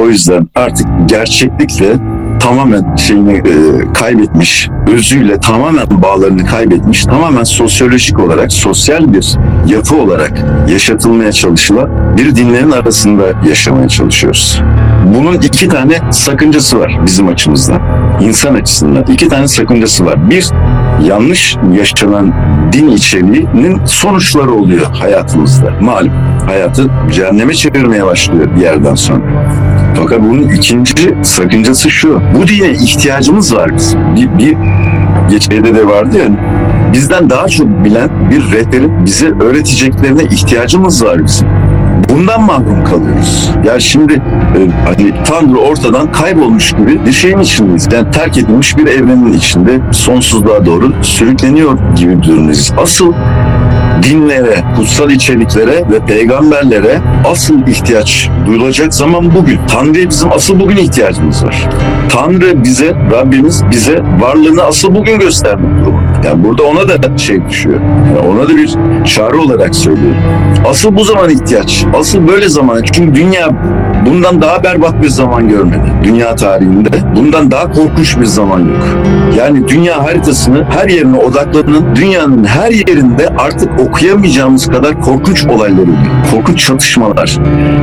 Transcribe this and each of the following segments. O yüzden artık gerçeklikle tamamen şeyini kaybetmiş, özüyle tamamen bağlarını kaybetmiş, tamamen sosyolojik olarak, sosyal bir yapı olarak yaşatılmaya çalışılan bir dinlerin arasında yaşamaya çalışıyoruz. Bunun iki tane sakıncası var bizim açımızdan, insan açısından. İki tane sakıncası var. Bir, yanlış yaşanan din içeriğinin sonuçları oluyor hayatımızda. Malum, hayatı cehenneme çevirmeye başlıyor bir yerden sonra. Fakat bunun ikinci sakıncası şu, bu dine ihtiyacımız var bizim. Bir geçeride de vardı ya, bizden daha çok bilen bir rehberin bize öğreteceklerine ihtiyacımız var bizim. Bundan mahrum kalıyoruz. Yani şimdi hani Tanrı ortadan kaybolmuş gibi bir şeyin içindeyiz. Yani terk edilmiş bir evrenin içinde sonsuzluğa doğru sürükleniyor gibi durumdayız. Asıl dinlere, kutsal içeriklere ve peygamberlere asıl ihtiyaç duyulacak zaman bugün. Tanrı'ya bizim asıl bugün ihtiyacımız var. Tanrı bize, Rabbimiz bize varlığını asıl bugün göstermek durumunda. Yani burada ona da şey düşüyor. Yani ona da bir çağrı olarak söylüyorum. Asıl bu zaman ihtiyaç. Asıl böyle zaman. Çünkü dünya bundan daha berbat bir zaman görmedi. Dünya tarihinde bundan daha korkunç bir zaman yok. Yani dünya haritasını her yerine odaklanın. Dünyanın her yerinde artık okuyamayacağımız kadar korkunç olayları, korkunç çatışmalar.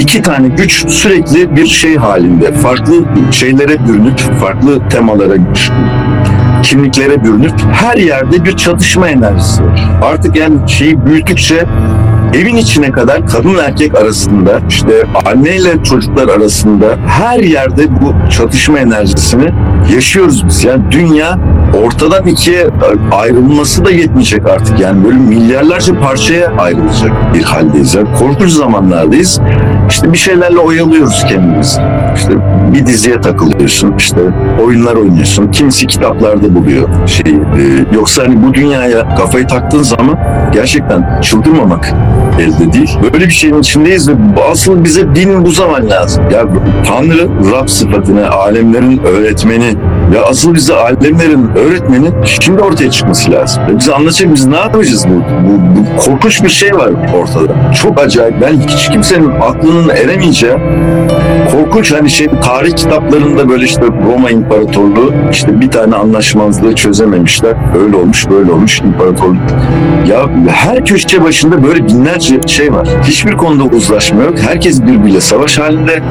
İki tane güç sürekli bir şey halinde. Farklı şeylere bürünüp, farklı temalara kimliklere bürünüp her yerde bir çatışma enerjisi var. Artık yani şeyi büyüttükçe evin içine kadar kadın erkek arasında, işte anneyle çocuklar arasında her yerde bu çatışma enerjisini yaşıyoruz biz. Yani dünya ortadan ikiye ayrılması da yetmeyecek artık. Yani böyle milyarlarca parçaya ayrılacak bir haldeyiz. Yani korkunç zamanlardayız. İşte bir şeylerle oyalıyoruz kendimizi. İşte bir diziye takılıyorsun, işte oyunlar oynuyorsun. Kimisi kitaplarda buluyor şeyi. Yoksa hani bu dünyaya kafayı taktığın zaman gerçekten çıldırmamak elde değil. Böyle bir şeyin içindeyiz ve asıl bize din bu zaman lazım. Yani Tanrı, Rab sıfatını, alemlerin öğretmeni ve asıl bize alemlerin öğretmeni şimdi ortaya çıkması lazım. Bize anlatacak, biz ne yapacağız? Bu korkunç bir şey var ortada. Çok acayip. Ben hiç kimsenin aklının eremeyeceği korkunç, hani şey, tarih kitaplarında böyle işte Roma İmparatorluğu, işte bir tane anlaşmazlığı çözememişler. Öyle olmuş, böyle olmuş imparatorluk. Ya her köşe başında böyle binlerce şey var. Hiçbir konuda uzlaşma yok. Herkes birbiriyle savaş halinde.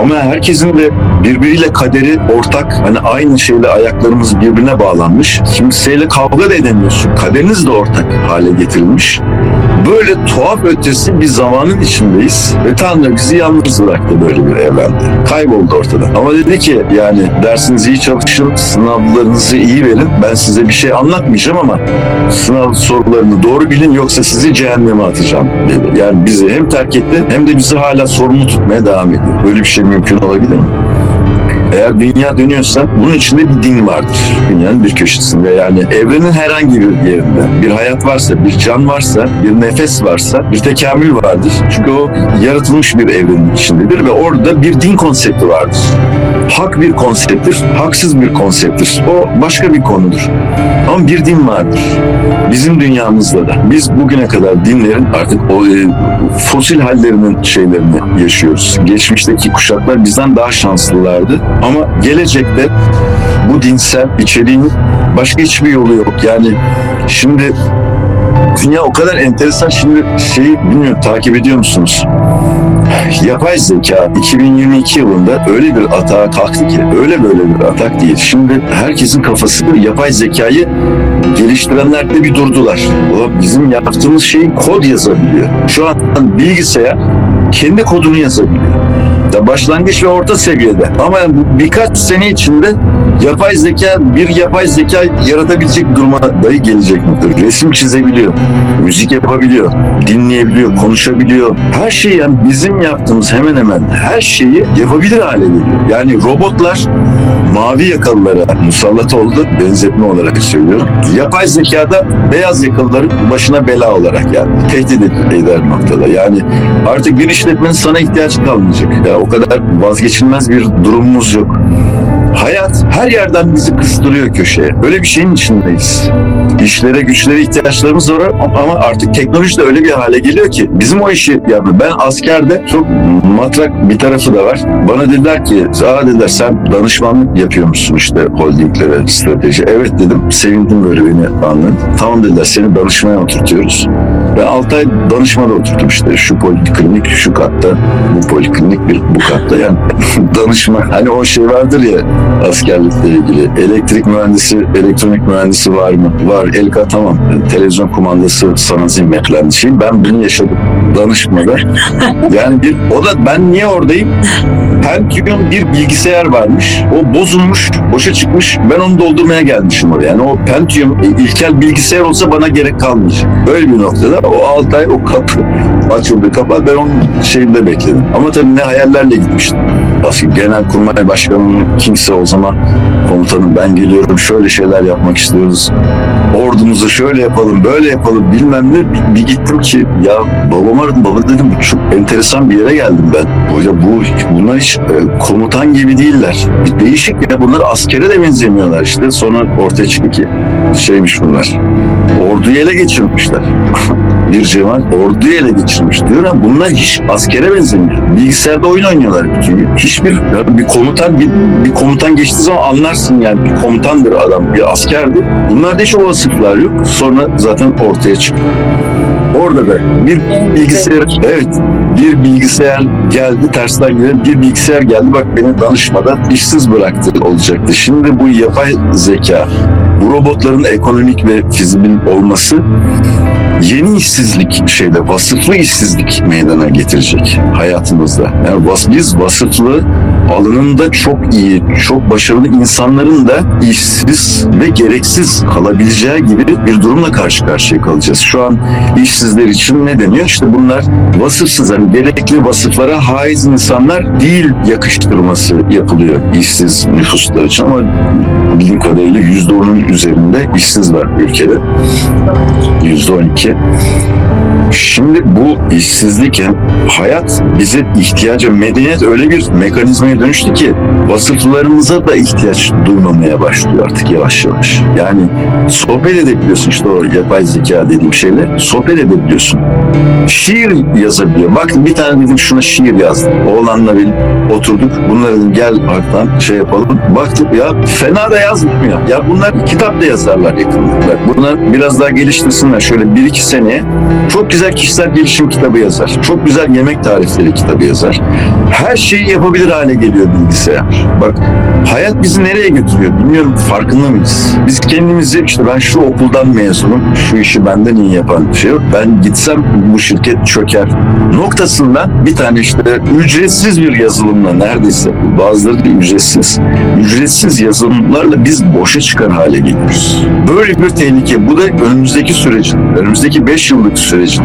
Ama herkesin de birbiriyle kaderi ortak. Hani aynı şeyle ayaklarımız birbirine bağlanmış. Kimseyle kavga da edemiyorsun. Kaderiniz de ortak hale getirilmiş. Böyle tuhaf ötesi bir zamanın içindeyiz ve Tanrı bizi yalnız bıraktı böyle bir evrende. Kayboldu ortadan. Ama dedi ki yani dersinizi iyi çalışın, sınavlarınızı iyi verin. Ben size bir şey anlatmayacağım ama sınav sorularını doğru bilin, yoksa sizi cehenneme atacağım dedi. Yani bizi hem terk etti hem de bizi hala sorumlu tutmaya devam ediyor. Böyle bir şey mümkün olabilir mi? Eğer dünya dönüyorsa bunun içinde bir din vardır. Dünyanın bir köşesinde, yani evrenin herhangi bir yerinde bir hayat varsa, bir can varsa, bir nefes varsa bir tekamül vardır. Çünkü o yaratılmış bir evrenin içindedir ve orada bir din konsepti vardır. Hak bir konsepttir, haksız bir konsepttir. O başka bir konudur. Ama bir din vardır. Bizim dünyamızda da. Biz bugüne kadar dinlerin artık o fosil hallerinin şeylerini yaşıyoruz. Geçmişteki kuşaklar bizden daha şanslılardı. Ama gelecekte bu dinsel içeriğin başka hiçbir yolu yok. Yani şimdi dünya o kadar enteresan. Şimdi şeyi bilmiyorum, takip ediyor musunuz? Yapay zeka 2022 yılında öyle bir atağa kalktı ki, öyle böyle bir atak değil. Şimdi herkesin kafası yapay zekayı geliştirenler de bir durdular. O bizim yaptığımız şeyi kod yazabiliyor. Şu an bilgisayar kendi kodunu yazabiliyor. Başlangıç ve orta seviyede. Ama birkaç sene içinde yapay zeka yaratabilecek duruma dahi gelecek midir? Resim çizebiliyor, müzik yapabiliyor, dinleyebiliyor, konuşabiliyor. Her şeyi, yani bizim yaptığımız hemen hemen her şeyi yapabilir hale geliyor. Yani robotlar mavi yakalılara musallat oldu, benzetme olarak söylüyorum. Yapay zekada beyaz yakalıların başına bela olarak, yani tehdit eder noktada. Yani artık bir işletmenin sana ihtiyacı kalmayacak. Ya, o kadar vazgeçilmez bir durumumuz yok. Hayat her yerden bizi kıstırıyor köşeye. Böyle bir şeyin içindeyiz. İşlere, güçlere ihtiyaçlarımız var ama artık teknoloji de öyle bir hale geliyor ki bizim o işi yani ben askerde çok matrak bir tarafı da var. Bana dediler ki, "Aa," dediler, "sen danışmanlık yapıyormuşsun işte holdinglere, strateji." Evet dedim. Sevindim böyle beni anladın. "Tamam," dediler, "seni danışmaya oturtuyoruz." Ben 6 ay danışmada oturdum işte. Şu poliklinik şu katta, bu poliklinik bu katta. Yani danışma. Hani o şey vardır ya askerlikle ilgili. Elektrik mühendisi, elektronik mühendisi var mı? Var. Elka tamam. Televizyon kumandası sana zimmetlendi. Şey, ben bunu yaşadım danışmada. Yani bir, o da ben niye oradayım? Pentium bir bilgisayar varmış. O bozulmuş, boşa çıkmış. Ben onu doldurmaya gelmişim oraya. Yani o Pentium ilkel bilgisayar olsa bana gerek kalmayacak. Böyle bir noktada o 6 ay o kapı açıldı, kapalı. Ben onun şeyinde bekledim. Ama tabii ne hayallerle gitmiştim. Aslında Genelkurmay Başkanı'nın kimse o zaman, "Komutanım ben geliyorum, şöyle şeyler yapmak istiyoruz. Ordumuzu şöyle yapalım, böyle yapalım," bilmem ne. Bir gittim ki ya babam aradım, "Baba," dedim, "çok enteresan bir yere geldim ben. Hoca bunlar hiç komutan gibi değiller. Değişik ya, bunlar askere de benzemiyorlar." İşte sonra ortaya çıktı ki şeymiş bunlar. Orduyu ele geçirmişler. Bir cemal orduyu ele geçirmiş diyor ama bunlar hiç askere benzemiyor. Bilgisayarda oyun oynuyorlar bütün gün. Hiçbir bir komutan bir komutan geçtiği zaman anlarsın yani bir komutandır adam, bir askerdir. Bunlarda hiç o vasıflar yok. Sonra zaten ortaya çıkıyor. Orada da bir bilgisayar, evet, bir bilgisayar geldi, tersten gelen bir bilgisayar geldi. Bak beni danışmadan işsiz bıraktı olacaktı. Şimdi bu yapay zeka, bu robotların ekonomik ve fizibil olması yeni işsizlik şeyde, vasıflı işsizlik meydana getirecek hayatımızda. Yani biz vasıflı, alanında çok iyi, çok başarılı insanların da işsiz ve gereksiz kalabileceği gibi bir durumla karşı karşıya kalacağız. Şu an işsizler için ne deniyor? İşte bunlar vasıfsız, yani gerekli vasıflara haiz insanlar değil yakıştırması yapılıyor işsiz nüfuslar için ama bildiğim kadarıyla %10'un üzerinde işsiz var ülkede. %12. Şimdi bu işsizlik, yani hayat bize ihtiyaca, medeniyet öyle bir mekanizmaya dönüştü ki vasıflarımıza da ihtiyaç duymamaya başlıyor artık yavaş yavaş. Yani sohbet edebiliyorsun, işte o yapay zeka dediğim şeyle sohbet edebiliyorsun. Şiir yazabiliyor. Bak bir tane dedim şuna şiir yazdım. Oğlanla bir oturduk. Bunlar dedim gel arttan şey yapalım. Baktık ya fena da yazmıyor. Ya bunlar kitap da yazarlar yakında. Bunlar biraz daha geliştirsinler. Şöyle 1-2 seneye çok güzel kişisel gelişim kitabı yazar. Çok güzel yemek tarifleri kitabı yazar. Her şeyi yapabilir hale geliyor bilgisayar. Bak hayat bizi nereye götürüyor bilmiyorum, farkında mıyız? Biz kendimizi işte ben şu okuldan mezunum, şu işi benden iyi yapan bir şey yok. Ben gitsem bu şirket çöker noktasından bir tane işte ücretsiz bir yazılımla, neredeyse bazıları da ücretsiz yazılımlarla biz boşa çıkar hale geliyoruz. Böyle bir tehlike. Bu da önümüzdeki sürecin, önümüzdeki 5 yıllık sürecin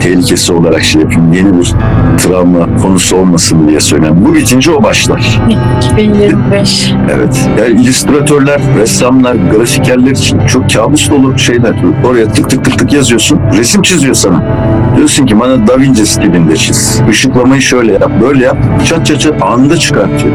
tehlikesi olarak şey yapayım, yeni bir travma konusu olmasın diye söylüyorum. Bu bitince o başlar. 2025. Evet. Yani illüstratörler, ressamlar, grafikerler için çok kabus dolu şeyler. Oraya tık tık yazıyorsun. Resim çiziyor sana. Diyorsun ki bana Da Vinci stilinde çiz. Işıklamayı şöyle yap, böyle yap. Çat anında çıkartıyor.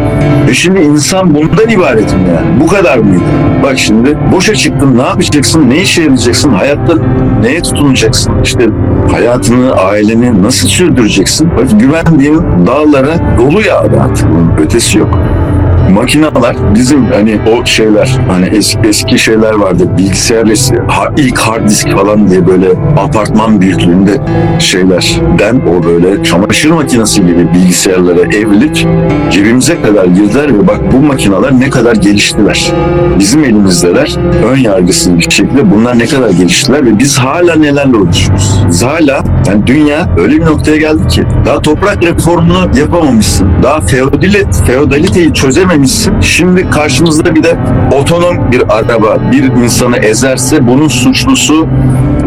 E şimdi insan bundan ibaret mi yani? Bu kadar mıydı? Bak şimdi boşa çıktın. Ne yapacaksın? Ne işe yarayacaksın? Hayatta neye tutunacaksın? İşte hayatını, aileni nasıl sürdüreceksin? Bak güvendiğin dağlara dolu yağdı artık. Bunun ötesi yok. Makineler bizim hani o şeyler, hani eski şeyler vardı, bilgisayar resmi, ilk hard disk falan diye böyle apartman büyüklüğünde şeylerden o böyle çamaşır makinesi gibi bilgisayarlara evlilik cebimize kadar girdiler ve bak bu makineler ne kadar geliştiler. Bizim elimizdeler, ön yargısız bir şekilde bunlar ne kadar geliştiler ve biz hala nelerle uğraşıyoruz. Biz hala, yani dünya öyle bir noktaya geldi ki daha toprak reformunu yapamamışsın, daha feodaliteyi çözemezsin. edememişsin. Şimdi karşımızda bir de otonom bir araba bir insanı ezerse bunun suçlusu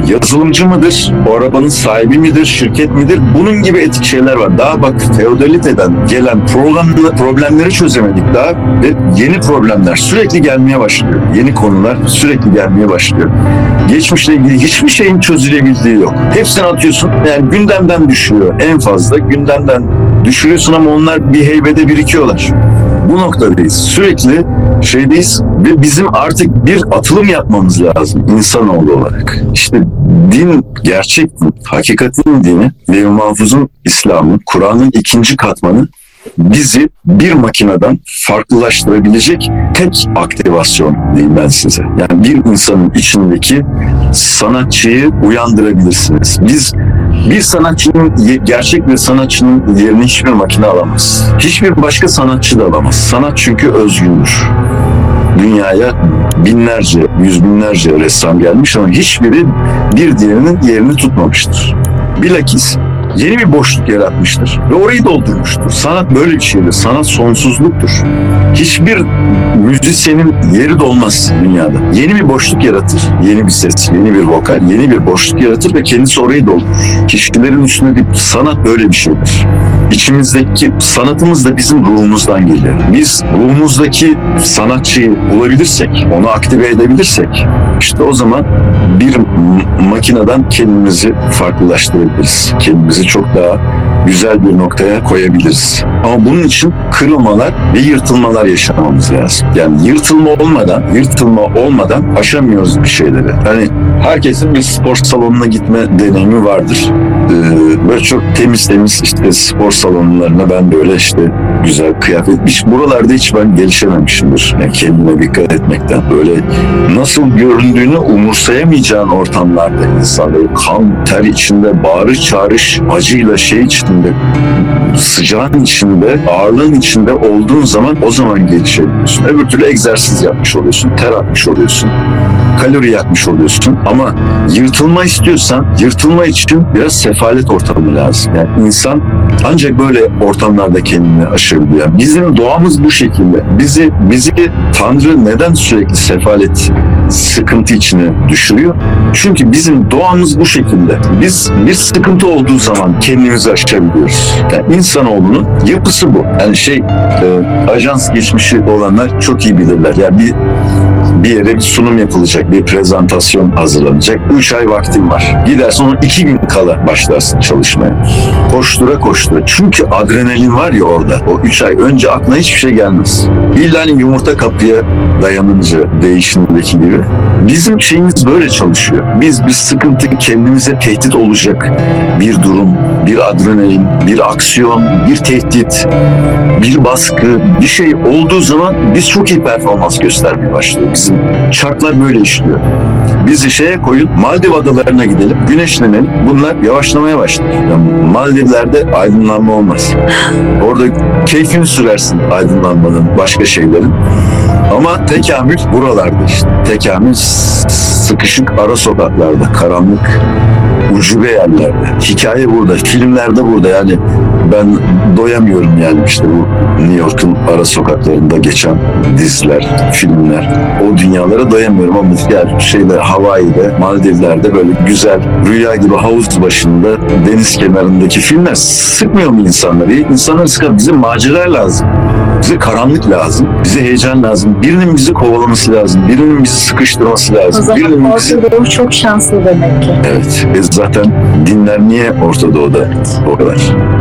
yazılımcı mıdır? O arabanın sahibi midir? Şirket midir? Bunun gibi etik şeyler var. Daha bak feodaliteden gelen problemleri çözemedik daha ve yeni problemler sürekli gelmeye başlıyor. Yeni konular sürekli gelmeye başlıyor. Geçmişle ilgili hiçbir şeyin çözülebildiği yok. Hepsini atıyorsun. Yani gündemden düşüyor. En fazla gündemden düşürüyorsun ama onlar bir heybede birikiyorlar. Bu noktadayız. Sürekli şeydeyiz ve bizim artık bir atılım yapmamız lazım insanoğlu olarak. İşte din, gerçek din, hakikatin dini, Levh-i Mahfuz'un İslam'ı, Kur'an'ın ikinci katmanı bizi bir makineden farklılaştırabilecek tek aktivasyon diyeyim ben size. Yani bir insanın içindeki sanatçıyı uyandırabilirsiniz. Bir sanatçının, gerçek bir sanatçının yerini hiçbir makine alamaz. Hiçbir başka sanatçı da alamaz. Sanat çünkü özgündür. Dünyaya binlerce, yüz binlerce ressam gelmiş ama hiçbiri bir diğerinin yerini tutmamıştır. Bilakis yeni bir boşluk yaratmıştır ve orayı doldurmuştur. Sanat böyle bir şeydir. Sanat sonsuzluktur. Hiçbir müzisyenin yeri dolmaz dünyada. Yeni bir boşluk yaratır. Yeni bir ses, yeni bir vokal, yeni bir boşluk yaratır ve kendisi orayı doldurur. Kişilerin üstüne değil, sanat böyle bir şeydir. İçimizdeki sanatımız da bizim ruhumuzdan geliyor. Biz ruhumuzdaki sanatçıyı bulabilirsek, onu aktive edebilirsek, işte o zaman bir makineden kendimizi farklılaştırabiliriz. Kendimizi çok daha güzel bir noktaya koyabiliriz. Ama bunun için kırılmalar ve yırtılmalar yaşamamız lazım. Yani yırtılma olmadan aşamıyoruz bir şeyleri. Hani herkesin bir spor salonuna gitme deneyimi vardır. Böyle çok temiz işte spor salonlarına ben böyle işte güzel kıyafetmiş. Buralarda hiç ben gelişememişimdir. Yani kendime dikkat etmekten böyle nasıl göründüğünü umursayamayacağın ortamlarda insan böyle kan ter içinde bağırış çağırış acıyla şey içinde sıcağın içinde ağırlığın içinde olduğun zaman o zaman gelişebiliyorsun. Öbür türlü egzersiz yapmış oluyorsun, ter atmış oluyorsun, kalori yakmış oluyorsun ama yırtılma istiyorsan yırtılma için biraz sefalet ortamı lazım. Yani insan ancak böyle ortamlarda kendini aşabiliyor. Bizim doğamız bu şekilde. Bizi Tanrı neden sürekli sefalet sıkıntı içine düşürüyor? Çünkü bizim doğamız bu şekilde. Biz bir sıkıntı olduğu zaman kendimizi aşabiliyoruz. Yani insanoğlunun yapısı bu. Yani ajans geçmişi olanlar çok iyi bilirler. Yani bir yere bir sunum yapılacak, bir prezentasyon hazırlanacak. 3 ay vaktin var. Gidersin ona 2 gün kala başlarsın çalışmaya. Koştura. Çünkü adrenalin var ya orada. O 3 ay önce aklına hiçbir şey gelmez. İlla hani yumurta kapıya dayanınca değişimdeki gibi. Bizim şeyimiz böyle çalışıyor. Biz bir sıkıntı kendimize tehdit olacak bir durum, bir adrenalin, bir aksiyon, bir tehdit, bir baskı, bir şey olduğu zaman biz çok iyi performans göstermeye başlıyoruz. Bizim çarklar böyle işliyor. Bizi şeye koyun, Maldiv adalarına gidelim, güneşlenelim. Bunlar yavaşlamaya başlar. Yani Maldivler'de aydınlanma olmaz. Orada keyfini sürersin aydınlanmanın, başka şeylerin. Ama tekamül buralarda işte. Tekamül sıkışık ara sokaklarda, karanlık, ucube yerlerde. Hikaye burada, filmlerde burada. Yani ben doyamıyorum yani işte bu New York'un ara sokaklarında geçen diziler, filmler. O dünyalara doyamıyorum ama yani Hawaii'de, Maldivler'de böyle güzel rüya gibi havuz başında, deniz kenarındaki filmler sıkmıyor mu insanları? İnsanlar sıkar. Bize macera lazım. Bize karanlık lazım, bize heyecan lazım, birinin bizi kovalaması lazım, birinin bizi sıkıştırması lazım. O zaman birinin Orta Doğu çok şanslı demek ki. Evet, zaten dinler niye Orta Doğu'da o kadar?